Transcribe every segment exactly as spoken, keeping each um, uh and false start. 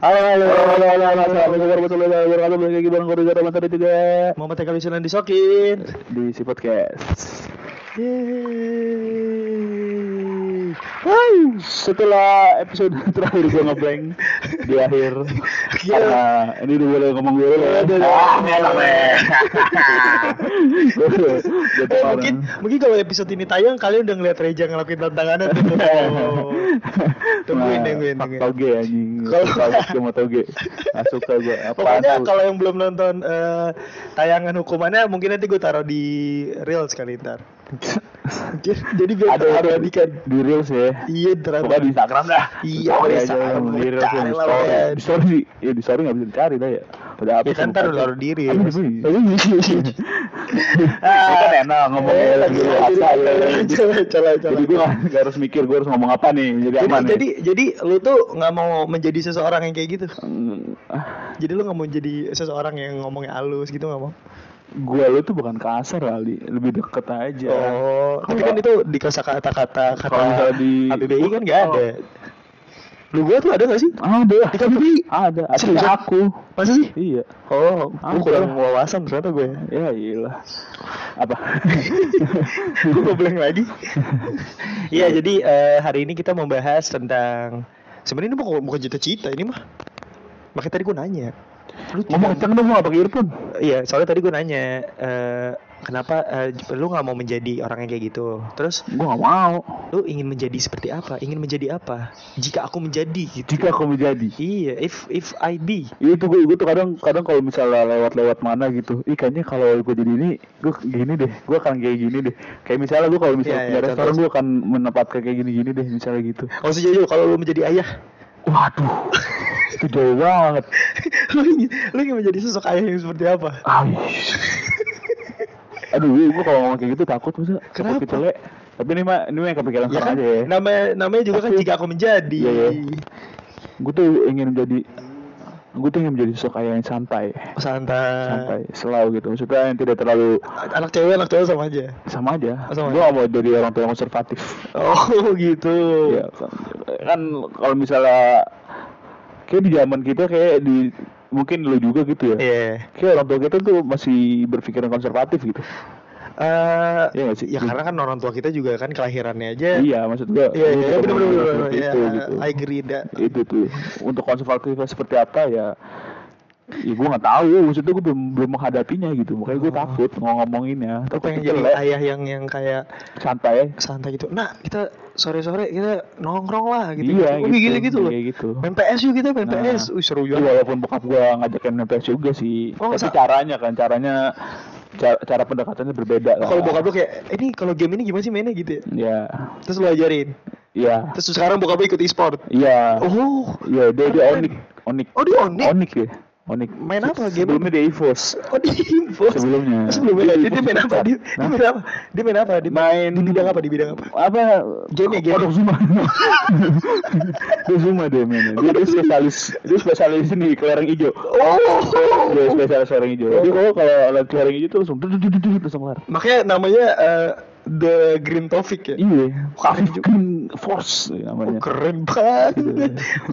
Halo halo halo halo halo. Assalamualaikum warahmatullahi wabarakatuh. Balik lagi bareng Reza dan Maserati juga. Mau tag kalian disokin di si podcast. Yeay. Hai, setelah episode terakhir gue ngeblank di akhir. Nah, ini udah boleh ngomong gue dulu ya. Ah, ngelak deh. Mungkin mungkin kalau episode ini tayang kalian udah ngeliat Reza ngelakuin tantangannya gitu. Tungguin tungguin tungguin. Toge anjing. Kalau cuma toge. Masuk ke gue. Pokoknya kalau yang belum nonton uh, tayangan hukumannya mungkin nanti gue taruh di reels kali ntar. Jadi gue ada ada di kan di reels ya. Iya, terus di Instagram dah. Iya, di Instagram di reels ya. Di story, ya di story enggak bisa dicari dah ya. Udah habis kan taruh taruh diri. Bukan enak ngomongnya lagi asal. Jadi gue gak harus mikir gue harus ngomong apa nih. Jadi aman. Jadi jadi lu tuh enggak mau menjadi seseorang yang kayak gitu. Jadi lu enggak mau jadi seseorang yang ngomongnya halus gitu enggak mau. Gua lu tuh bukan kasar kali, lebih deket aja. Oh, tapi kan itu di kata-kata kata di A B B I kan nggak ada. Lu gua tuh ada nggak sih? Ada. Di K B B I ada. Asli aku. Masa sih? Iya. Oh, gua kurang wawasan ternyata gue. Ya iyalah. Apa? Gua ngobrolin lagi. Iya, jadi hari ini kita membahas tentang sebenarnya ini bukan cita-cita ini mah. Makanya tadi gua nanya. Lu ngomong kenceng dong, gak pakai earphone. Iya, soalnya tadi gue nanya uh, kenapa uh, lu gak mau menjadi orang yang kayak gitu. Terus gue gak mau. Lu ingin menjadi seperti apa? Ingin menjadi apa? Jika aku menjadi gitu. Jika aku menjadi. Iya, if if I be. Itu gue, gue tuh kadang kadang kalau misalnya lewat-lewat mana gitu, ih kayaknya kalau gue jadi ini, gue gini deh, gue akan kayak gini deh. Kayak misalnya gue kalau misalnya punya restoran, gue akan menempatkan kayak gini-gini deh, misalnya gitu. Oh sejauh kalau lu menjadi ayah. Waduh. Itu jauh banget. Lu ingin, lu ingin menjadi sosok ayah yang seperti apa? Ayuh. Aduh, gue kalau ngomong kayak gitu takut masa. Kenapa? Takut. Tapi ini mah ini mah kepikiran ya kan? Aja ya. Namanya namanya juga tapi, kan jika aku menjadi. Iya, iya. Gue tuh ingin menjadi gue tuh ingin menjadi sosok ayah yang santai. Oh, santai. Santai, slow gitu. Maksudnya yang tidak terlalu anak cewek anak cewek sama aja. Sama aja. Oh, gue mau jadi orang tua konservatif. Oh, gitu. Ya, kan, kan kalau misalnya kayak di zaman kita kayak di mungkin lu juga gitu ya. Yeah. Kayak orang tua kita tuh masih berpikiran konservatif gitu. Uh, ya, sih? Ya karena kan orang tua kita juga kan kelahirannya aja. Iya maksud gue. Iya iya benar-benar itu gitu. I agree that. Itu tuh untuk konservatif seperti apa ya? Ya gue nggak tahu, maksudnya gue belum belum menghadapinya gitu, makanya gue oh. takut ngomonginnya. Tapi pengen jadi ayah yang yang kayak santai, santai gitu. Nah kita sore-sore kita nongkrong lah gitu. Iya, gitu. Gila gitu loh. Gitu. Main P S yuk kita, main nah, P S. Uy, seru juga. Walaupun bokap gue ngajakin main P S juga sih, oh, tapi sa- caranya kan, caranya cara, cara pendekatannya berbeda. Nah, kalau bokap lu kayak, eh, ini kalau game ini gimana sih mainnya gitu? Iya. Terus lu ajarin. Iya. Terus sekarang bokap lu ikut e-sport. Iya. Oh. Iya, dia dia ONIC, ONIC. Oh dia ONIC. ONIC ya. Onik. Main apa game? Sebelumnya dia Evos. Oh di Evos. Sebelumnya. Sebelumnya dia, dia main apa? Dia, nah. dia main apa? Dia main apa? Dia main di bidang apa? Di bidang apa? Apa? Game ya. Kodok Zuma. Dia Zuma dia mainnya. Dia, dia spesialis. Dia spesialis ini kelereng hijau. Oh. Dia spesialis kelereng hijau. Jadi kalau kalau kelereng hijau tuh langsung langsung kelar. Makanya namanya uh, The Green Topic ya? Iya, Green Force namanya. Oh, keren banget.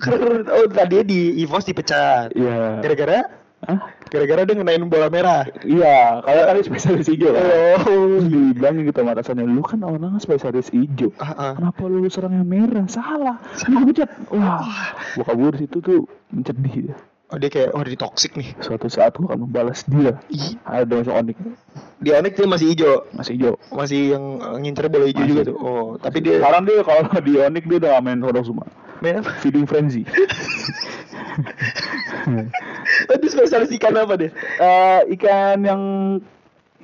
Keren. Oh tadinya di Evos dipecat. Iya. Gara-gara? Hah? Gara-gara dia ngenain bola merah. Iya, kayak tadi spesialis hijau kan. Oh, dibilangin gitu sama atasannya, lu kan orang spesialis hijau. Uh-uh. Kenapa lu serang yang merah? Salah. Lu pecat. Wah, gua kabur situ tuh mencedih. Oh dia kayak, oh dia toksik nih. Suatu saat gua akan membalas dia. Ih. Ada masuk Onik. Di Onik dia masih hijau. Masih hijau. Masih yang ngincer bola hijau masih juga tuh. Oh tapi dia sekarang dia kalau di Onik dia udah main orang semua. Main apa? Feeding Frenzy. Itu spesialis ikan apa deh? Uh, ikan yang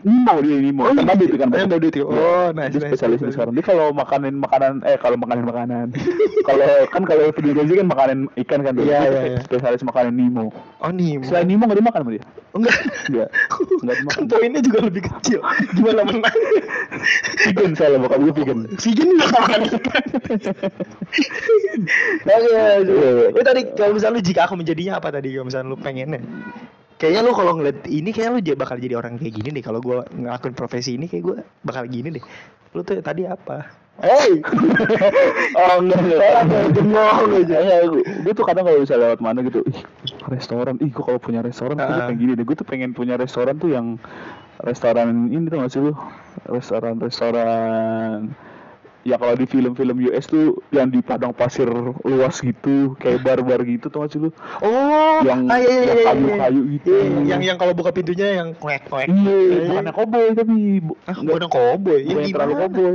Nimo dia Nimo. Ikan babi itu kan. Ikan babi itu. Oh, nah nice, nice, spesialis nice. Sekarang. Dia kalau makanin makanan eh kalau makanin makanan. Kalau kan kalau video gaji kan makanin ikan kan. Iya, iya, iya. Spesialis makanin Nimo. Oh, Nimo. Selain Nimo enggak dimakan sama dia? Enggak. Enggak. Enggak dimakan. Kan poinnya juga lebih kecil. Gimana menang? Vegan salah bokap gue vegan. Vegan enggak makan ikan. Nah, ya. Tadi kalau misalnya lu jika aku menjadinya apa tadi? Kalau misalnya lu pengennya kayaknya lu kalau ngeliat ini kayak lu bakal jadi orang kayak gini deh. Kalau gue ngelakuin profesi ini kayak gue bakal gini deh. Lu tuh tadi apa? Hey, oh, enggak, enggak. Jemong aja. Gue tuh kadang kalau bisa lewat mana gitu, ih restoran, ih gue kalau punya restoran tuh kayak gini deh. Gue tuh pengen punya restoran tuh yang restoran ini tuh nggak sih lu? Restoran-restoran ya kalau di film-film U S tuh yang di padang pasir luas gitu, kayak bar-bar gitu tuh nggak sih lu? Oh, yang ah, iya, iya, kayu-kayu iya, gitu. Iya, yang yang kalau buka pintunya yang koek-koek. Iya, bukan koboi tapi ah, bukan koboi. Ini terlalu koboi.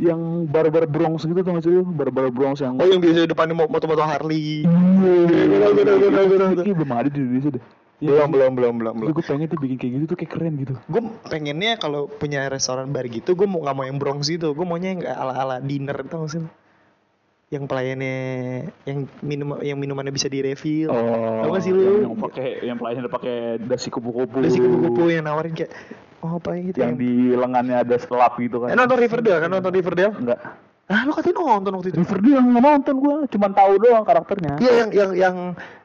Yang barbar Bronx gitu tuh nggak sih, barbar Bronx yang oh yang biasa depannya motor-motor Harley. Ini belum ada di Indonesia deh. Belum belum belum belum belum. Gue pengen tuh bikin kayak gitu tuh kayak keren gitu. Gue pengennya kalau punya restoran bar gitu, gue mau nggak mau yang Bronx gitu, gue maunya yang ala-ala dinner itu maksudnya. Yang pelayannya, yang minum, yang minumannya bisa direfill. Oh. Apa sih lu? Yang pakai, yang pelayannya pakai dasi kupu-kupu. Dasi kupu-kupu yang nawarin kayak, oh apa gitu? Yang, yang di lengannya ada selap gitu kan? Eh, nonton Riverdale kan? Nonton Riverdale? Enggak. Ah, lu katanya nonton waktu itu? Riverdale nggak nonton gue, cuma tahu doang karakternya. Iya, yang yang yang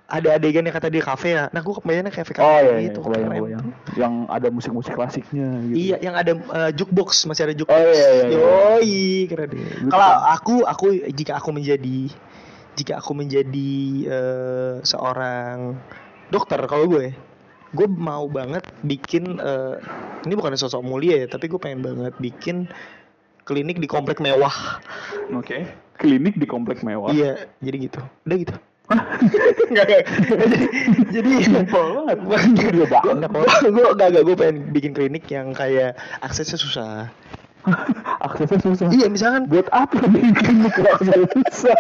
ada adegan yang kata dia kafe ya. Nah, gue kebayangnya kafe kafe oh, iya, gitu. Kebayang, kebayang. Yang ada musik-musik klasiknya. Gitu. Iya, yang ada uh, jukebox, masih ada jukebox. Oh iya, iya, iya. Yoi, keren deh. Kalau aku, aku jika aku menjadi jika aku menjadi uh, seorang dokter, kalau gue, gue mau banget bikin. Uh, ini bukan sosok mulia ya, tapi gue pengen banget bikin klinik di komplek mewah. Oke. Okay. Klinik di komplek mewah. Iya, jadi gitu. Udah gitu. Nggak, nggak. Jadi simpel banget. Gue gue nggak nggak gue pengen bikin klinik yang kayak aksesnya susah. Aksesnya susah. Iya, misalkan buat apa bikin aksesnya susah?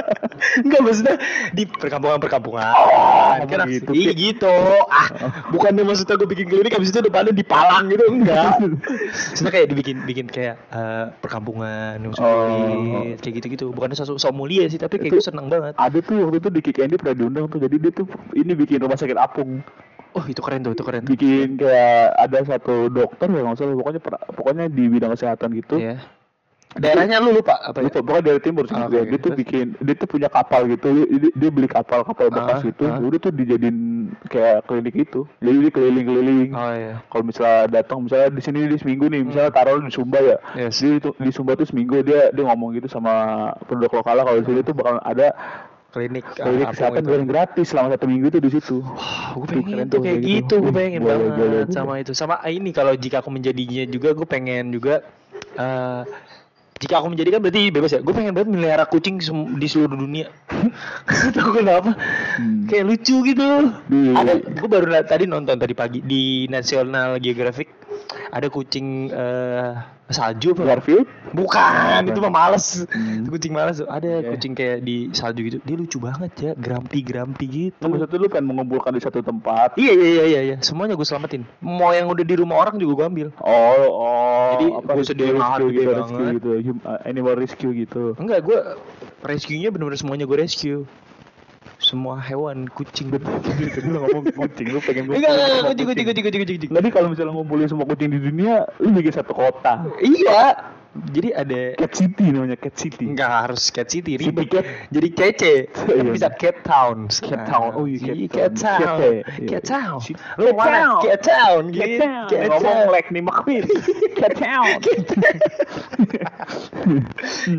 Enggak, maksudnya di perkampungan-perkampungan. Oh, kan gitu. Iya gitu. Ah, bukannya maksudnya gue bikin klinik habis itu depannya dipalang gitu, enggak. Maksudnya kayak dibikin bikin kayak uh, perkampungan, oh, kayak gitu-gitu. Bukannya sosok mulia sih, tapi kayak gue seneng banget. Ada tuh waktu itu di Kiki Andy pernah diundang tuh. Jadi dia tuh ini bikin rumah sakit apung. Oh itu keren tuh, itu keren. Bikin kayak ada satu dokter ya nggak salah, pokoknya pokoknya di bidang kesehatan gitu. Iya. Daerahnya lu lupa apa? Lupa, pokoknya dari timur sih. Oh, okay. Dia tuh bikin, dia tuh punya kapal gitu, dia, dia beli kapal kapal bekas ah, gitu, udah ah. tuh dijadiin kayak klinik itu. Jadi dia keliling-keliling. Oh, iya. Kalau misalnya datang, misalnya di sini di seminggu nih, misalnya taruh di Sumba ya, yes. Dia itu di Sumba tuh seminggu dia dia ngomong gitu sama penduduk lokal, kalau di sini tuh bakal ada klinik klinik kesehatan dan gratis selama satu minggu itu di situ. Wah, wow, gue pengen tuh kayak gitu, gitu. Gue pengen boleh, banget boleh, boleh. Sama itu. Sama ini kalau jika aku menjadinya juga gue pengen juga uh, jika aku menjadikan berarti bebas ya. Gue pengen banget melihara kucing di seluruh dunia. Tahu kenapa? Hmm. Kayak lucu gitu. Hmm. Ada gue baru tadi nonton tadi pagi di National Geographic ada kucing uh, salju apa? Garfield? Bukan, nah, itu mah malas. Hmm. Kucing malas. Ada yeah. kucing kayak di salju gitu. Dia lucu banget ya, grumpy-grumpy gitu. Maksud lu pengen mengumpulkan di satu tempat. Iya iya iya iya, semuanya gue selamatin. Mau yang udah di rumah orang juga gue ambil. Oh oh. Jadi gue sediain mahal gitu, rescue gitu. Animal rescue gitu. Enggak, gue rescue-nya benar-benar semuanya gue rescue. Semua hewan, kucing gitu. Lu ngomong kucing, lu pengen ngumpulin semua kucing, kucing, kucing, kucing, kucing. Jadi kalau misalnya ngumpulin semua kucing di dunia, lu bikin satu kota. Iya. Jadi ada Cat City namanya, Cat City. Enggak harus Cat City, ribet. Jadi kece. Bisa Cat Town. Cat Town. Oh iya, Cat Town. Cat Town. Lu mana? Cat Town. Ngomong like Nimo Queen. Cat Town.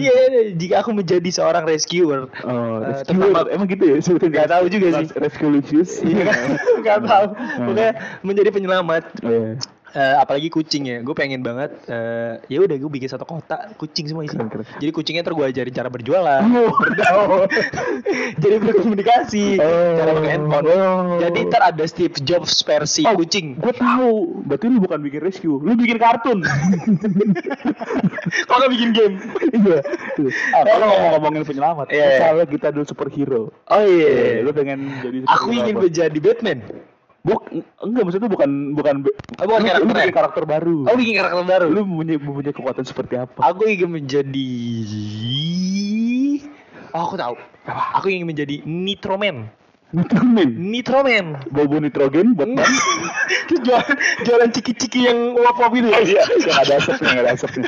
Iya, jika aku menjadi seorang rescuer. Oh, rescuer. Emang gitu ya? Enggak tahu juga sih. Rescue lucius. Iya. Enggak tahu. Pokoknya menjadi penyelamat. Uh, apalagi kucing ya, gue pengen banget. Uh, ya udah gue bikin satu kotak kucing semua isinya. Keren, keren. Jadi kucingnya ntar gue ajarin cara berjualan, oh, oh. jadi berkomunikasi, oh, cara pakai handphone. Oh. Jadi ntar ada Steve Jobs versi oh, kucing. Gue tahu, berarti lu bukan bikin rescue, lu bikin kartun. Kok nggak bikin game? Iya. ah, Kalau ngomong-ngomongin penyelamat, yeah. misalnya kita dulu superhero. Oh iya. Yeah. Lu pengen jadi. Superhero aku ingin menjadi Batman. Buk, enggak maksudnya bukan bukan oh, bukan lu, karakter, lu bikin karakter baru. Aku bikin karakter baru. Lu punya punya kekuatan seperti apa? Aku ingin menjadi oh, aku tahu. Apa? Aku ingin menjadi Nitroman. Nitromen. Nitromen. Bobo nitrogen buat ban. Jualan, jualan ciki-ciki yang uap-uap itu. Oh, iya, enggak ada asapnya, enggak ada asapnya.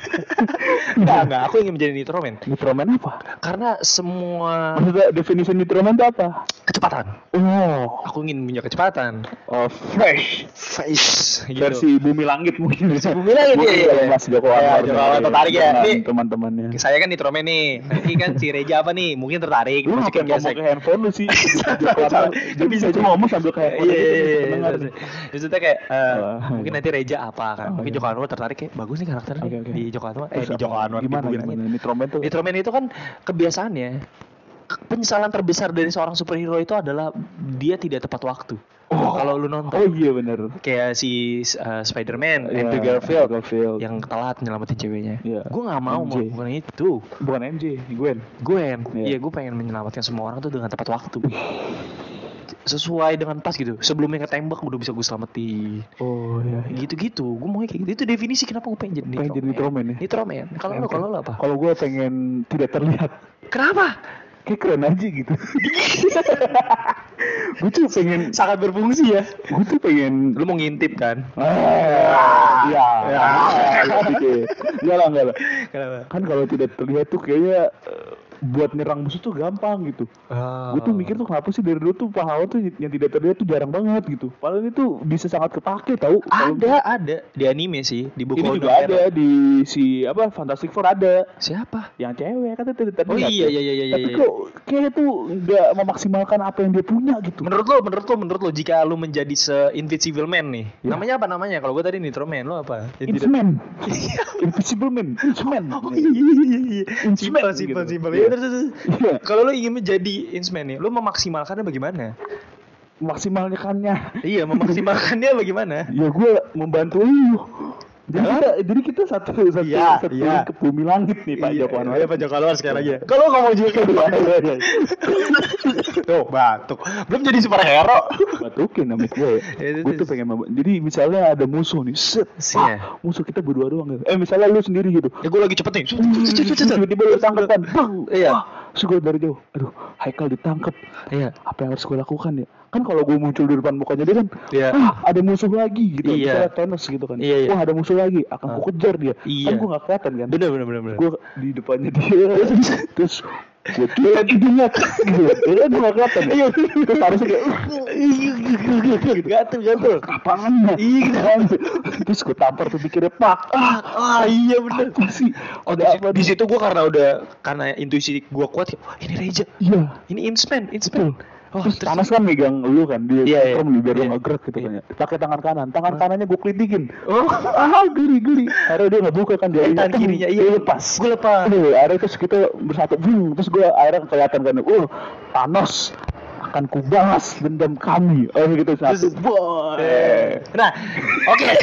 Enggak, enggak, aku ingin menjadi nitromen. Nitromen apa? Karena semua. Maksudnya definisi nitromen itu apa? Kecepatan. Oh, aku ingin punya kecepatan. Oh, fresh, fresh. Gitu. Versi bumi langit mungkin. Versi bumi langit ya. Iya. Mas Joko Anwar. Joko Anwar tertarik ya nih teman-temannya. Saya kan nitromen nih. Nanti kan si Reza apa nih? Mungkin tertarik. Lu ngapain ngomong ke handphone lu sih? Jadi bisa aja ngomong sambil kayak iya iya iya maksudnya kayak uh, oh, mungkin nanti Reza apa kan oh, mungkin Joko Anwar tertarik kayak bagus nih karakternya okay, okay. Di Joko Anwar eh di Joko Anwar gimana, di gimana, gimana. Nitromen tuh Nitromen itu kan kebiasaannya penyesalan terbesar dari seorang superhero itu adalah dia tidak tepat waktu. Oh, kalau lu nonton. Oh iya benar. Kayak si uh, Spiderman yeah, Into the Garfield, Garfield yang telat nyelamatin ceweknya. Yeah. Gue nggak mau, M J. Bukan itu. Bukan M J, Gwen. Gwen. Iya, yeah. Gue pengen menyelamatkan semua orang tuh dengan tepat waktu. Sesuai dengan pas gitu. Sebelumnya ketembak udah bisa gue selamatin. Oh iya. iya. Gitu-gitu. Gue mau kayak gitu. Itu definisi kenapa gue pengen jadi Nitromen. Pengen jadi Nitromen ya. Nitromen. Kalau lo kalau lo apa? Kalau gue pengen tidak terlihat. Kenapa? Kayak keren aja gitu. Gue tuh pengen sangat berfungsi ya. Gue tuh pengen. Lu mau ngintip kan? Ah, ya. Ya. Enggak lah, enggak lah. Kan kalau tidak terlihat tuh kayaknya buat nyerang musuh tuh gampang gitu. Oh. Gue tuh mikir tuh kenapa sih dari dulu tuh pahlawan tuh yang tidak terlihat tuh jarang banget gitu. Padahal itu bisa sangat kepake tau. Ada, ada di anime sih, di buku ini juga ada di si apa Fantastic Four ada. Siapa? Yang cewek kan tidak terlihat. Oh iya iya iya iya. Tapi kok kayaknya tuh nggak memaksimalkan apa yang dia punya gitu. Menurut lo, menurut lo, menurut lo jika lo menjadi se-Invisible Man nih, ya. Namanya apa namanya? Kalau gue tadi Nitroman, lo apa? Invisible Man. Invisible Man. Oh iya iya iya. Invisible, invisible, invisible. Yeah. Kalau lo ingin menjadi insman nih, lo memaksimalkannya bagaimana? Memaksimalkannya? Iya, memaksimalkannya bagaimana? Ya gue membantu lo. Jadi, jadi kita satu satu yeah, satu yeah. ke bumi langit nih Pak yeah, Joko Anwar. Iya yeah, Pak Joko Anwar sekarang aja. Kalau kamu juga gitu. Tuh batuk. Belum jadi superhero. Batukin namanya gue. Gue tuh pengen mab- jadi misalnya ada musuh nih, set. Wah, musuh kita berdua doang gitu. Eh misalnya lu sendiri gitu. Ya gue lagi cepet nih. Tiba-tiba lu tangkapan. Iya. Gue dari jauh. Aduh, Haikal ditangkap. Iya. Apa yang harus gue lakukan ya? Kan kalau gue muncul di depan mukanya dia kan yeah. ah, ada musuh lagi gitu yeah. Misalnya Thanos gitu kan yeah, yeah. wah ada musuh lagi akan ah. gue kejar dia yeah. kan gue gak kelihatan kan bener bener bener gue di depannya dia terus gue tuh dinyat gitu ya gue gak kelihatan ya terus harusnya kayak gatel gatel kapangan ya terus gue tampar tuh pikirnya pak ah iya bener di situ gue karena udah karena intuisi gue kuat ini Reza ini insman insman Oh, terus Thanos kan megang lu kan dia yeah, yeah, biar yeah. lu nggak gerak gitu yeah. kan pakai tangan kanan tangan huh? kanannya gue klitikin oh ah geli geli akhirnya dia nggak buka kan dia tangan kirinya iya lepas gue lepas akhirnya terus kita bersatu bung terus gue akhirnya kelihatan kan uh Thanos akan kubalas dendam kami oh gitu satu yeah. nah oke okay.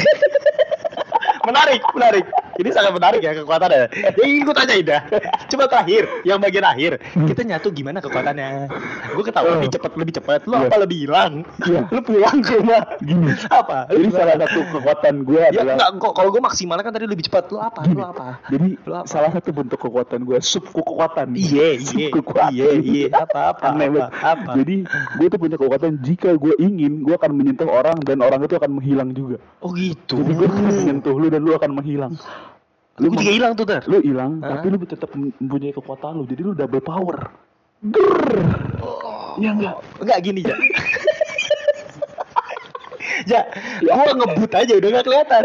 menarik menarik ini sangat menarik ya kekuatannya yang ikut aja Ida coba terakhir yang bagian akhir kita nyatu gimana kekuatannya gue ketawa lebih cepat lebih cepat lu yeah. apa lebih hilang yeah. lu hilang cuma gini apa jadi salah satu kekuatan gue ya, adalah enggak kok kalau gue maksimalnya kan tadi lebih cepat lu apa gini. lu apa jadi lu apa? Salah satu bentuk kekuatan gue sub kekuatan iya iya iya apa apa apa apa jadi gue tuh punya kekuatan jika gue ingin gue akan menyentuh orang dan orang itu akan menghilang juga oh gitu jadi gue akan menyentuh lu dan lu akan menghilang lu juga hilang tuh ter lu hilang uh-huh. tapi lu tetap mempunyai kekuatan lu jadi lu double power grrrr oh. ya enggak enggak gini ja ja gua ngebut aja udah gak kelihatan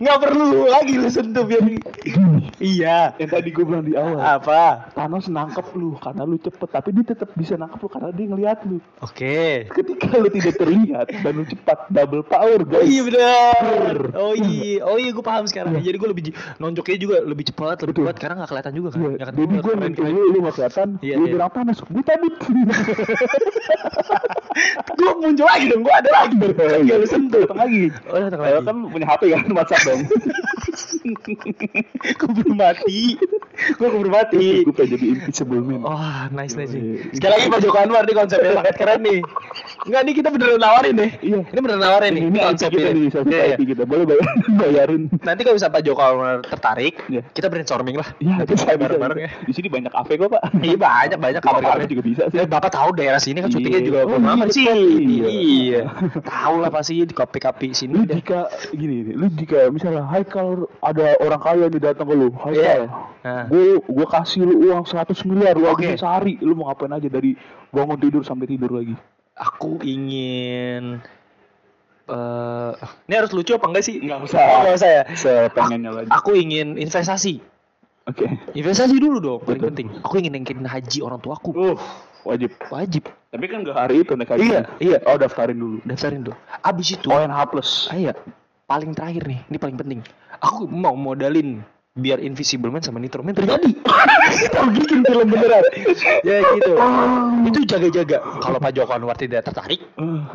nggak perlu lagi lu sentuh biar iya yang tadi gue bilang di awal apa Thanos nangkep lu karena lu cepet tapi dia tetap bisa nangkep lu karena dia ngelihat lu oke okay. ketika lu tidak terlihat dan lu cepat double power guys oh iya benar oh iya oh iya gue paham sekarang yeah. jadi gue lebih nonjoknya juga lebih cepat lebih cepat karena nggak kelihatan juga kan yeah. jadi gue main kayak lu nggak kelihatan yeah, lu yeah. bilang Thanos gue tabut gue muncul lagi dong gue ada lagi nggak lu sentuh lagi udah terlalu kan punya H P kan WhatsApp gue belum mati Gue keburu mati. Gue pengen jadi impeachable man. Wah, nice nice. Sekali lagi Pak Joko Anwar nih konsepnya sangat keren nih. Enggak nih kita beneran nawarin nih. Iya. Ini beneran nawarin nih. Ini konsepnya nih. Tapi kita boleh bayarin. Nanti kalau bisa Pak Joko Anwar tertarik, kita brainstorming lah. Iya, kita bareng-bareng ya. Di sini banyak kafe kok, Pak. Iya, banyak banyak kafe juga bisa sih. Bapak tahu daerah sini kan syutingnya juga aman sih. Iya. Tahu lah pasti di kopi-kopi sini. Jika gini, lu jika misalnya Haikal ada orang kaya nih datang ke lu, Haikal. Gue gue kasih lu uang seratus miliar lu okay. Sehari lu mau ngapain aja dari bangun tidur sampai tidur lagi. Aku ingin uh, ini harus lucu apa enggak sih? Enggak usah. Enggak usah ya. Sepengennya lagi. Aku ingin investasi. Oke. Okay. Investasi dulu dong, paling penting. Aku ingin nengkin haji orang tuaku. Uh, wajib. Wajib. Tapi kan enggak hari itu naik haji. Iya, iya. Oh, daftarin dulu. Daftarin dulu. Abis itu O N H plus. Ah, iya. Paling terakhir nih, ini paling penting. Aku mau modalin biar Invisible Man sama Nitro Man terjadi. Kita bikin film beneran. Ya gitu. Oh. Itu jaga-jaga. Kalau Pak Joko Anwar tidak tertarik,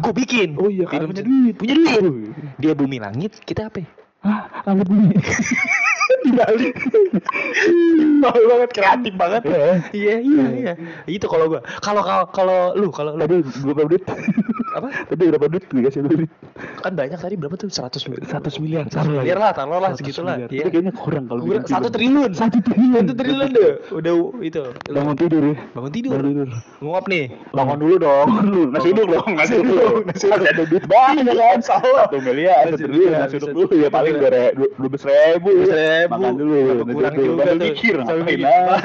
gue bikin. Oh iya, karena punya duit. Punya duit. Dia bumi langit, kita apa? Hah, langit bumi. Di Bali. Mau banget kreatif banget. Iya, iya, iya. Itu kalau gua. Kalau kalau lu, kalau lu tadi berapa duit? Apa? Tadi berapa duit? Dikasih duit. Kan banyak tadi berapa tuh? seratus miliar seratus miliar lah, taruh lah segitulah. Iya. Kayaknya kurang kalau bikin satu triliun satu triliun satu triliun deh. Udah itu. Bangun tidur ya. Bangun tidur. Nguap nih. Bangun dulu dong. Masih hidup dong, masih hidup. Masih ada duit banyak kan. satu miliar satu triliun masih hidup dulu ya paling dua belas ribu ya. Makan dulu, kurang juga mikir, ngapain lah.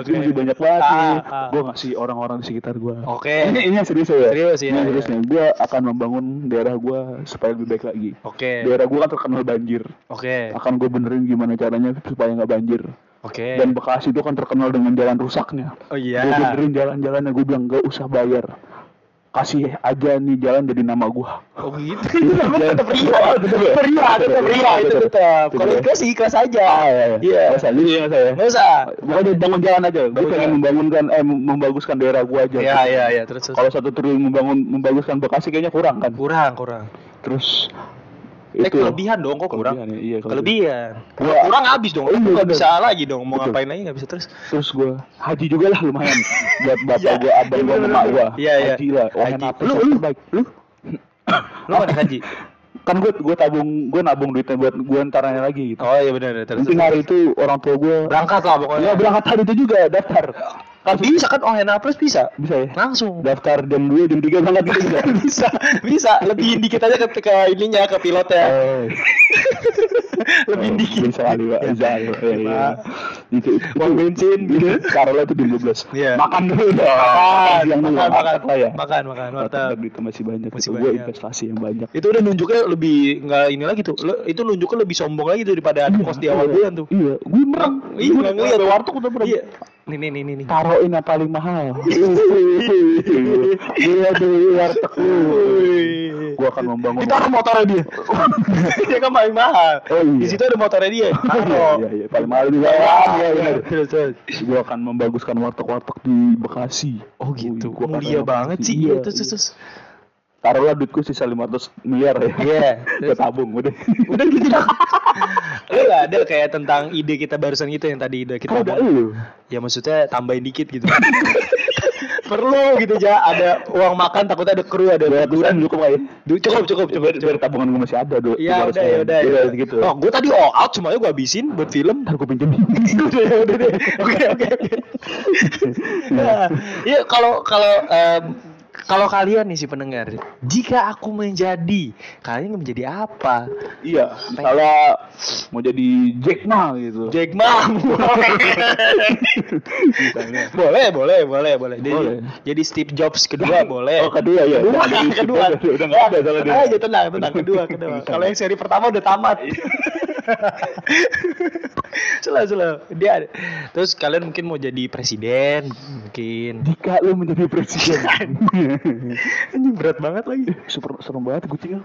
Oke, masih banyak banget nih. Gue ngasih orang-orang di sekitar gue. Oke. Ini yang serius ya. Serius ya. Serius nih. Gue akan membangun daerah gue supaya lebih baik lagi. Oke. Daerah gue kan terkenal banjir. Oke. Akan gue benerin gimana caranya supaya nggak banjir. Oke. Dan Bekasi itu kan terkenal dengan jalan rusaknya. Oh iya. Gue benerin jalan-jalannya. Gue bilang nggak usah bayar. Kasih aja nih jalan jadi nama gua. Oh gitu. Itu namanya tetap Ria, tetap Ria, tetap Ria itu tetap. Kalau ikhlas sih ikhlas aja. Iya. Masa ini ya saya. Masa. Bukan bangun jalan aja. Gua pengen membangunkan eh membaguskan daerah gua aja. Iya iya iya terus. Kalau satu triliun membangun membaguskan Bekasi kayaknya kurang kan? Kurang kurang. Terus Eh itu kelebihan dong kok kurang. Kelebihan. Ya, iya, kelebihan. Kelebihan. Ya. Kurang habis dong. Enggak bisa lagi dong mau betul. Ngapain lagi enggak bisa terus. Terus gua haji juga lah lumayan buat bapak gua, abang gua, emak gua. Iya, iya. Haji lah. Wah, lu lu baik. Lu. Lu pada haji. Kan gue gue tabung gue nabung duitnya buat gue ntaranya lagi gitu. Oh iya benar. Mungkin hari itu orang tua gue berangkat lah pokoknya. Ya berangkat hari itu juga daftar. Kan bisa kan O N H plus bisa bisa ya. Langsung daftar jam dua jam tiga berangkat gitu juga. Bisa bisa lebihin dikit aja ke, ke ininya ke pilotnya. Oh. Lebih oh, dikit. Bisa kali pak. Bisa. Uang bensin gitu. Karena itu lima belas. Iya. Makan dulu dong. Makan yang makan makan ya. Makan makan. Mantap. Duit masih banyak. Gue investasi yang banyak. Itu udah nunjuknya lebih nggak ini lagi tuh. Itu nunjuknya lebih sombong lagi tuh daripada kos di awal bulan tuh. Iya. Gue merang. Iya. Gue ngeliat warteg udah merang. Iya. Nih nih nih nih. Taruhin yang paling mahal. Iya tuh warteg. Gue akan membangun. Kita taruh motornya dia. Dia kan paling mahal. Di situ ada motornya dia. Iya iya. Paling mahal juga. Iya iya. Gue akan membaguskan warteg-warteg di Bekasi. Oh gitu. Mulia banget sih. Iya terus terus. Taruhlah duitku sisa lima ratus miliar ya. Iya. Gue tabung udah. Udah gitu. Lu gak ada kayak tentang ide kita barusan gitu yang tadi udah kita oh, ada lu. Ya maksudnya tambahin dikit gitu. Perlu gitu aja ada uang makan takutnya ada kru ada duran cukup aja. Cukup cukup coba coba tabungan gue masih ada dulu. Iya udah ya udah ya gitu. Oh, gue tadi all out semuanya gue habisin buat film ntar gue pinjemin. Udah ya udah deh. Oke oke oke. Iya kalau kalau Kalau kalian nih si pendengar, jika aku menjadi, kalian menjadi apa? Iya, misalnya mau jadi Jack Ma gitu. Jack Ma, boleh, boleh, boleh, boleh. Jadi, jadi Steve Jobs kedua boleh. Oh kedua ya. Kedua, kedua. Udah nggak ada salah dia. Aja tenang, tenang kedua, kedua. Kalau yang seri pertama udah tamat. Salah, salah. Dia ada. Terus kalian mungkin mau jadi presiden, mungkin. Jika lu menjadi presiden. Ini berat banget lagi. Super serem banget gue tinggal.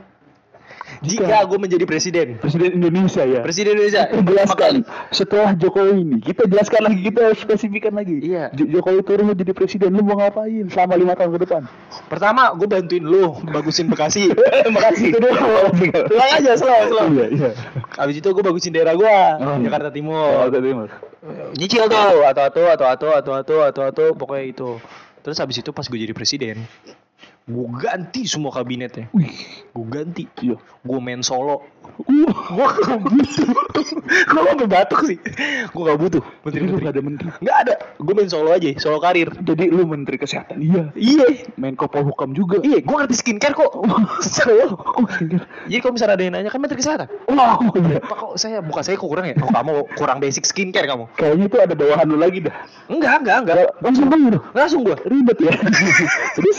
Jika, Jika gue menjadi presiden, presiden Indonesia ya. Presiden Indonesia. Kita jelaskan setelah Jokowi ini. Kita jelaskan lagi, kita spesifikkan lagi. Iya. Jokowi turun jadi presiden, lu mau ngapain selama lima tahun ke depan? Pertama, gue bantuin lu bagusin Bekasi. Bekasi. Pulang aja selalu selalu. Iya, iya. Habis itu gue bagusin daerah gue, oh, Jakarta Timur. Jakarta Timur. nyicil tuh atau atau atau atau atau atau atau atau pokoknya itu. Terus habis itu pas gue jadi presiden, gue ganti semua kabinetnya. Gue ganti. Iya. Gue main solo. Uh, gue gak butuh. Gue sampai batuk sih. Gue gak butuh. Menteri lu gak ada menteri. Gak ada. Gue main solo aja. Solo karir. Jadi lu menteri kesehatan. Iya. Iya. Main Kopol Hukam juga. Iya. Gue ngerti skincare kok. Saya. Oh, skincare. Jadi kalau misalnya ada yang nanya, kan menteri kesehatan. Wow. Oh, iya. Pak kok saya muka saya kok kurang ya? Oh, kamu kurang basic skincare kamu. Kayaknya itu ada bawahan lu lagi dah. Enggak, enggak, enggak. Langsung banget dong. Langsung gue. Ribet ya. Terus.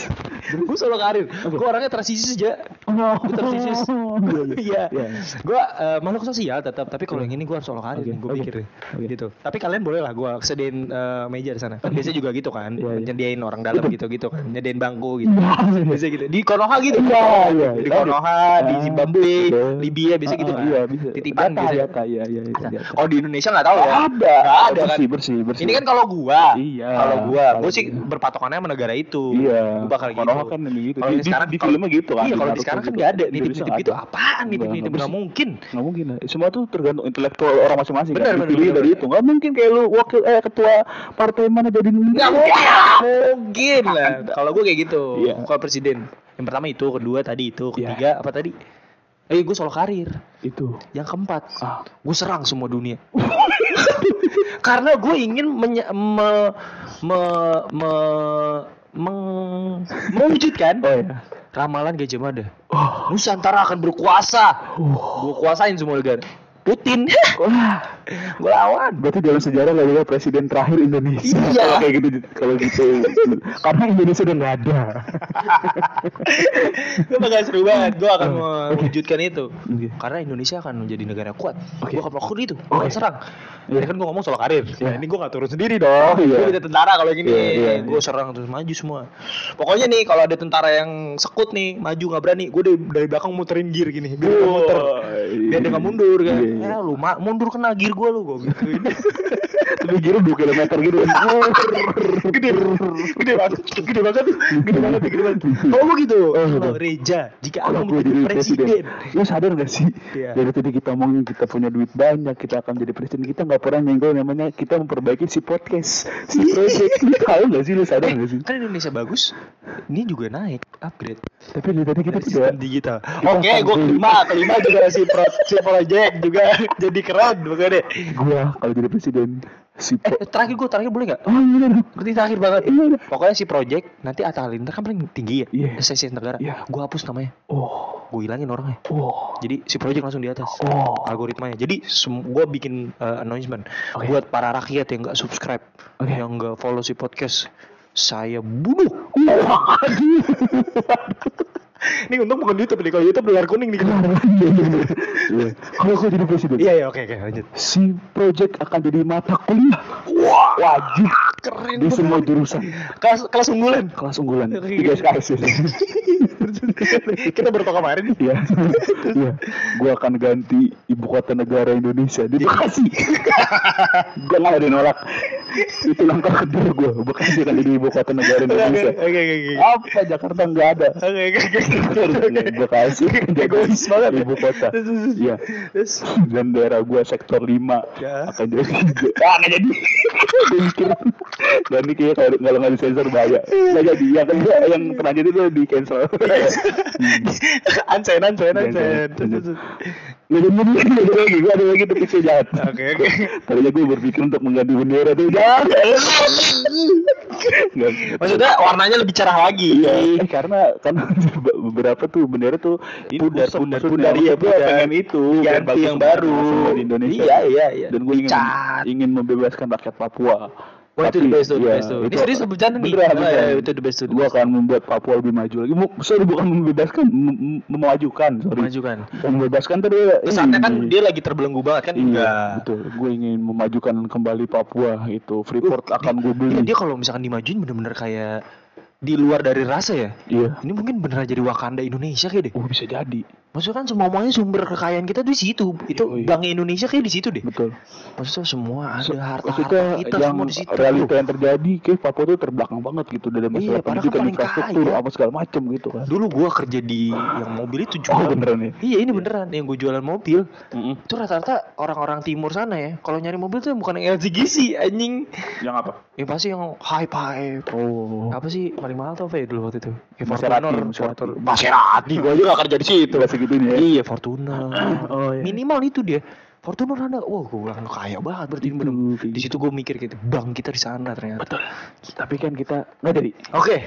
Gue solo karir. Gue orangnya transisi aja. Gue transisi. Iya. Gue uh, makhluk sosial tetap, tapi kalau yang ini gue harus solo karir. Okay. Gue pikir okay. Okay. Gitu. Tapi kalian boleh lah gue sediain uh, meja di sana. Biasanya juga gitu kan. Yeah, nyediain yeah. orang dalam gitu-gitu kan. Nyediain bangku gitu. Yeah, biasa gitu. Di Konoha gitu. Yeah, yeah. Di Konoha, yeah. di Zimbabwe, yeah. Libya biasa uh, gitu kan. Yeah, bisa. Titipan biasa. Yeah, yeah, yeah. Oh di Indonesia nggak tahu ya? Ada. Nggak ada kan. Bersih, bersih, bersih. Ini kan kalau gue, yeah. kalau gue, gue sih berpatokannya sama negara itu. Iya. Gue bakal gitu. Kan gitu. Kalau di, sekarang di filmnya gitu kan. Iya, kalau di sekarang kan enggak ada nitip-nitip gitu. Apaan nitip-nitip? Enggak mungkin. Enggak mungkin. Semua tuh tergantung intelektual orang masing-masing. Benar, kan? Benar. Dari itu enggak mungkin kayak lu wakil eh ketua partai mana jadi enggak mungkin lah. Kalau gue kayak gitu. Yeah. Kalau presiden. Yang pertama itu, kedua tadi itu, ketiga yeah. apa tadi? Eh, gue solo karir. Itu. Yang keempat, ah. gue serang semua dunia. Karena gue ingin menye- me- me- me- Meng... mewujudkan oh, iya. ramalan Gajemada. Oh. Nusantara akan berkuasa. Oh. Gue kuasain semua negara. Putin. Gue lawan. Berarti dalam sejarah gak ada presiden terakhir Indonesia. Iya. Kayak gitu kalau gitu. Karena Indonesia udah gak ada. Gue bakal seru banget. Gue akan mewujudkan okay. itu. Okay. Karena Indonesia akan menjadi negara kuat. Okay. Gue akan melakukan itu. Gue akan serang. Tadi kan gue ngomong soal karir. Yeah. Nah, ini gue gak turun sendiri dong. Oh, yeah. Gue minta tentara kalau gini. Yeah, yeah, yeah. Gue serang terus maju semua. Pokoknya nih kalau ada tentara yang sekut nih, maju gak berani. Gue dari belakang muterin gear gini. Biar oh, muter. Yeah. Biar dia gak mundur kan. Ya yeah. eh, lu ma- mundur kena gear gue lu. Gue gituin. Tapi gear dua kilometer gitu. Gede. Gede banget. Gede banget. Gede banget. Gede banget. Oh gue gitu. Kalau Reza, jika aku menjadi presiden. Lu sadar gak sih? Yeah. Dari tadi kita omongin kita punya duit banyak. Kita akan jadi presiden. Kita gak pernah nyenggol namanya kita memperbaiki si podcast. Si project. Lu tau gak sih? Lu sadar gak sih? Kan Indonesia bagus. Ini juga naik. Upgrade. Tapi dari tadi kita sudah digital. Oke gue kelima. Kelima juga si project juga. Jadi keren. Bagaimana? Gue kalau jadi presiden. Si po- eh, terakhir gue terakhir boleh nggak? Oh iya, berarti terakhir banget. Iya, pokoknya si project nanti Atta Halilintar kan paling tinggi ya, yeah. sesi negara. Yeah. Gue hapus namanya. Oh, gue hilangin orangnya. Oh, jadi si project langsung di atas. Oh, algoritmanya. Jadi sem- gue bikin uh, announcement okay. buat para rakyat yang nggak subscribe, okay. yang nggak follow si podcast, saya bunuh. Waduh. Ini untung bukan YouTube nih, kalau YouTube luar kuning nih. Kalau aku jadi presiden. Iya iya oke oke lanjut. Si project akan jadi mata kuliah. Wah wajib. Keren. Di semua jurusan. Kelas kelas unggulan. Kelas unggulan. Tiga S K S. Kita baru tahu kemarin nih. Iya. Iya. Gua akan ganti ibu kota negara Indonesia di Bekasi. Gua nggak ada nolak. Itu langkah kedua gua. Bekasi akan jadi ibu kota negara Indonesia. Oke oke oke. Apa Jakarta nggak ada? Oke oke oke. Bekasi egois banget ibu kota. Iya. Dan daerah gue sektor lima akan jadi ah nggak jadi mikir dan ini kayak kalau nggak disensor bahaya nggak jadi yang kedua yang terakhir itu di cancel ancen ancen ancen nggak jadi nggak ada lagi gue ada lagi tapi saya jahat oke oke tadinya gue berpikir untuk mengganti bendera tuh jahat maksudnya warnanya lebih cerah lagi karena karena beberapa tuh bendera tuh pudar pudar pudar iya gue pengen itu ganti yang baru di Indonesia iya iya iya dan gue ingin ingin membebaskan rakyat Papua. Wah itu the best tuh, yeah, the best tuh. Ini serius bercanda nih. Beneran, oh, ya, itu the best tuh. Gue akan membuat Papua lebih maju lagi. Sorry bukan membebaskan, mem- memajukan. Sorry. Memajukan. Membebaskan tadi. Saatnya kan dia lagi terbelenggu banget kan? Iya. Betul. Gue ingin memajukan kembali Papua itu. Freeport uh, akan gue beli. Dia kalau misalkan dimajuin bener-bener kayak di luar dari rasa ya. Iya. Ini mungkin beneran jadi Wakanda Indonesia kayak deh. Oh bisa jadi. Maksudnya kan semua-muanya sumber kekayaan kita di situ. Itu iya, iya. Bank Indonesia kayak di situ deh. Betul. Maksudnya semua ada harta-harta kita semua di situ. Realita yang terjadi kayak Papua itu terbelakang banget gitu dalam masalah pendidikan, infrastruktur, apa segala macam gitu kan. Dulu gua kerja di yang mobil itu jualan. Oh, beneran ya? Iya, ini beneran yang gua jualan mobil. Mm-mm. Itu rata-rata orang-orang timur sana ya. Kalau nyari mobil tuh bukan yang L C G C anjing. Yang apa? Yang pasti yang high-five. Oh. Apa sih paling mahal tuh apa ya dulu waktu itu? Maserati. Maserati. Gua juga kerja di situ lah. Ya? Iya, Fortuna. Oh, iya. Minimal itu dia. Fortuna ada. Wah, gue bilang kaya banget berarti bener. Di situ gue mikir gitu. Bang kita di sana ternyata. Betul. Tapi kan kita enggak jadi. Oke.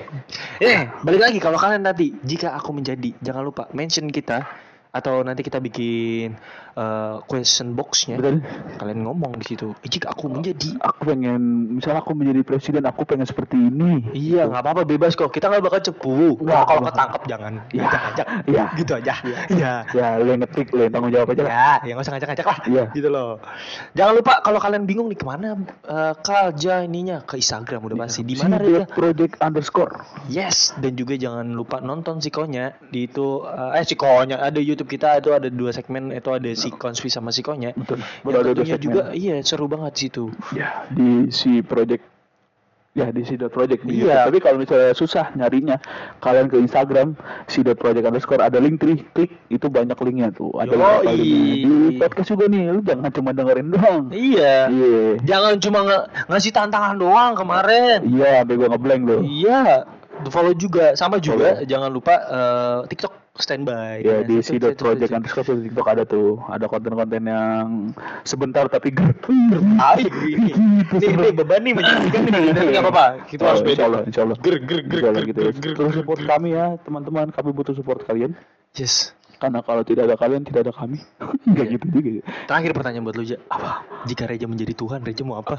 Eh, balik lagi kalau kalian nanti jika aku menjadi, jangan lupa mention kita atau nanti kita bikin uh, question box-nya. Betul. Kalian ngomong di situ. Jika aku menjadi, aku pengen misalnya aku menjadi presiden, aku pengen seperti ini. Iya, enggak gitu. Apa-apa bebas kok. Kita enggak bakal cepu. Nah, kalau ketangkap jangan. Ya. Ngajak-ngajak. Ya. Gitu aja. Iya. Ya, lu yang ngetik, lu yang tanggung jawab aja lah. Ya, ya enggak usah ngajak-ngajak lah. Ya. Gitu loh. Jangan lupa kalau kalian bingung nih kemana uh, kerja ininya ke Instagram udah pasti di mana Reza project underscore. Yes, dan juga jangan lupa nonton Sikonya di itu uh, eh Sikonya ada YouTube kita itu ada dua segmen, itu ada si Konspi sama si Konya. Betul. Ya, tentunya juga iya seru banget situ. Ya, di si project ya di si project di iya. Tapi kalau misalnya susah nyarinya, kalian ke Instagram si project underscore ada link tri, klik itu banyak linknya tuh. Ada link di podcast juga nih, lu jangan cuma dengerin doang. Iya. Yeah. Jangan cuma nge- ngasih tantangan doang kemarin. Iya, bego ngeblank lo. Iya. Follow juga sama juga. Follow. Jangan lupa uh, TikTok standby. Ya, ya di si dot project underscore di TikTok ada tuh, ada konten-konten yang sebentar tapi ger. Ai, ini ini beban nih menjadikan ini enggak apa-apa. Kita harus beda. Insyaallah. Ger ger ger gitu. Terus support kami ya, teman-teman. Kami butuh support kalian. Yes. Karena kalau tidak ada kalian, tidak ada kami. Enggak gitu juga. Terakhir pertanyaan buat lu, Ja. Apa? Jika Reza menjadi Tuhan, Reza mau apa?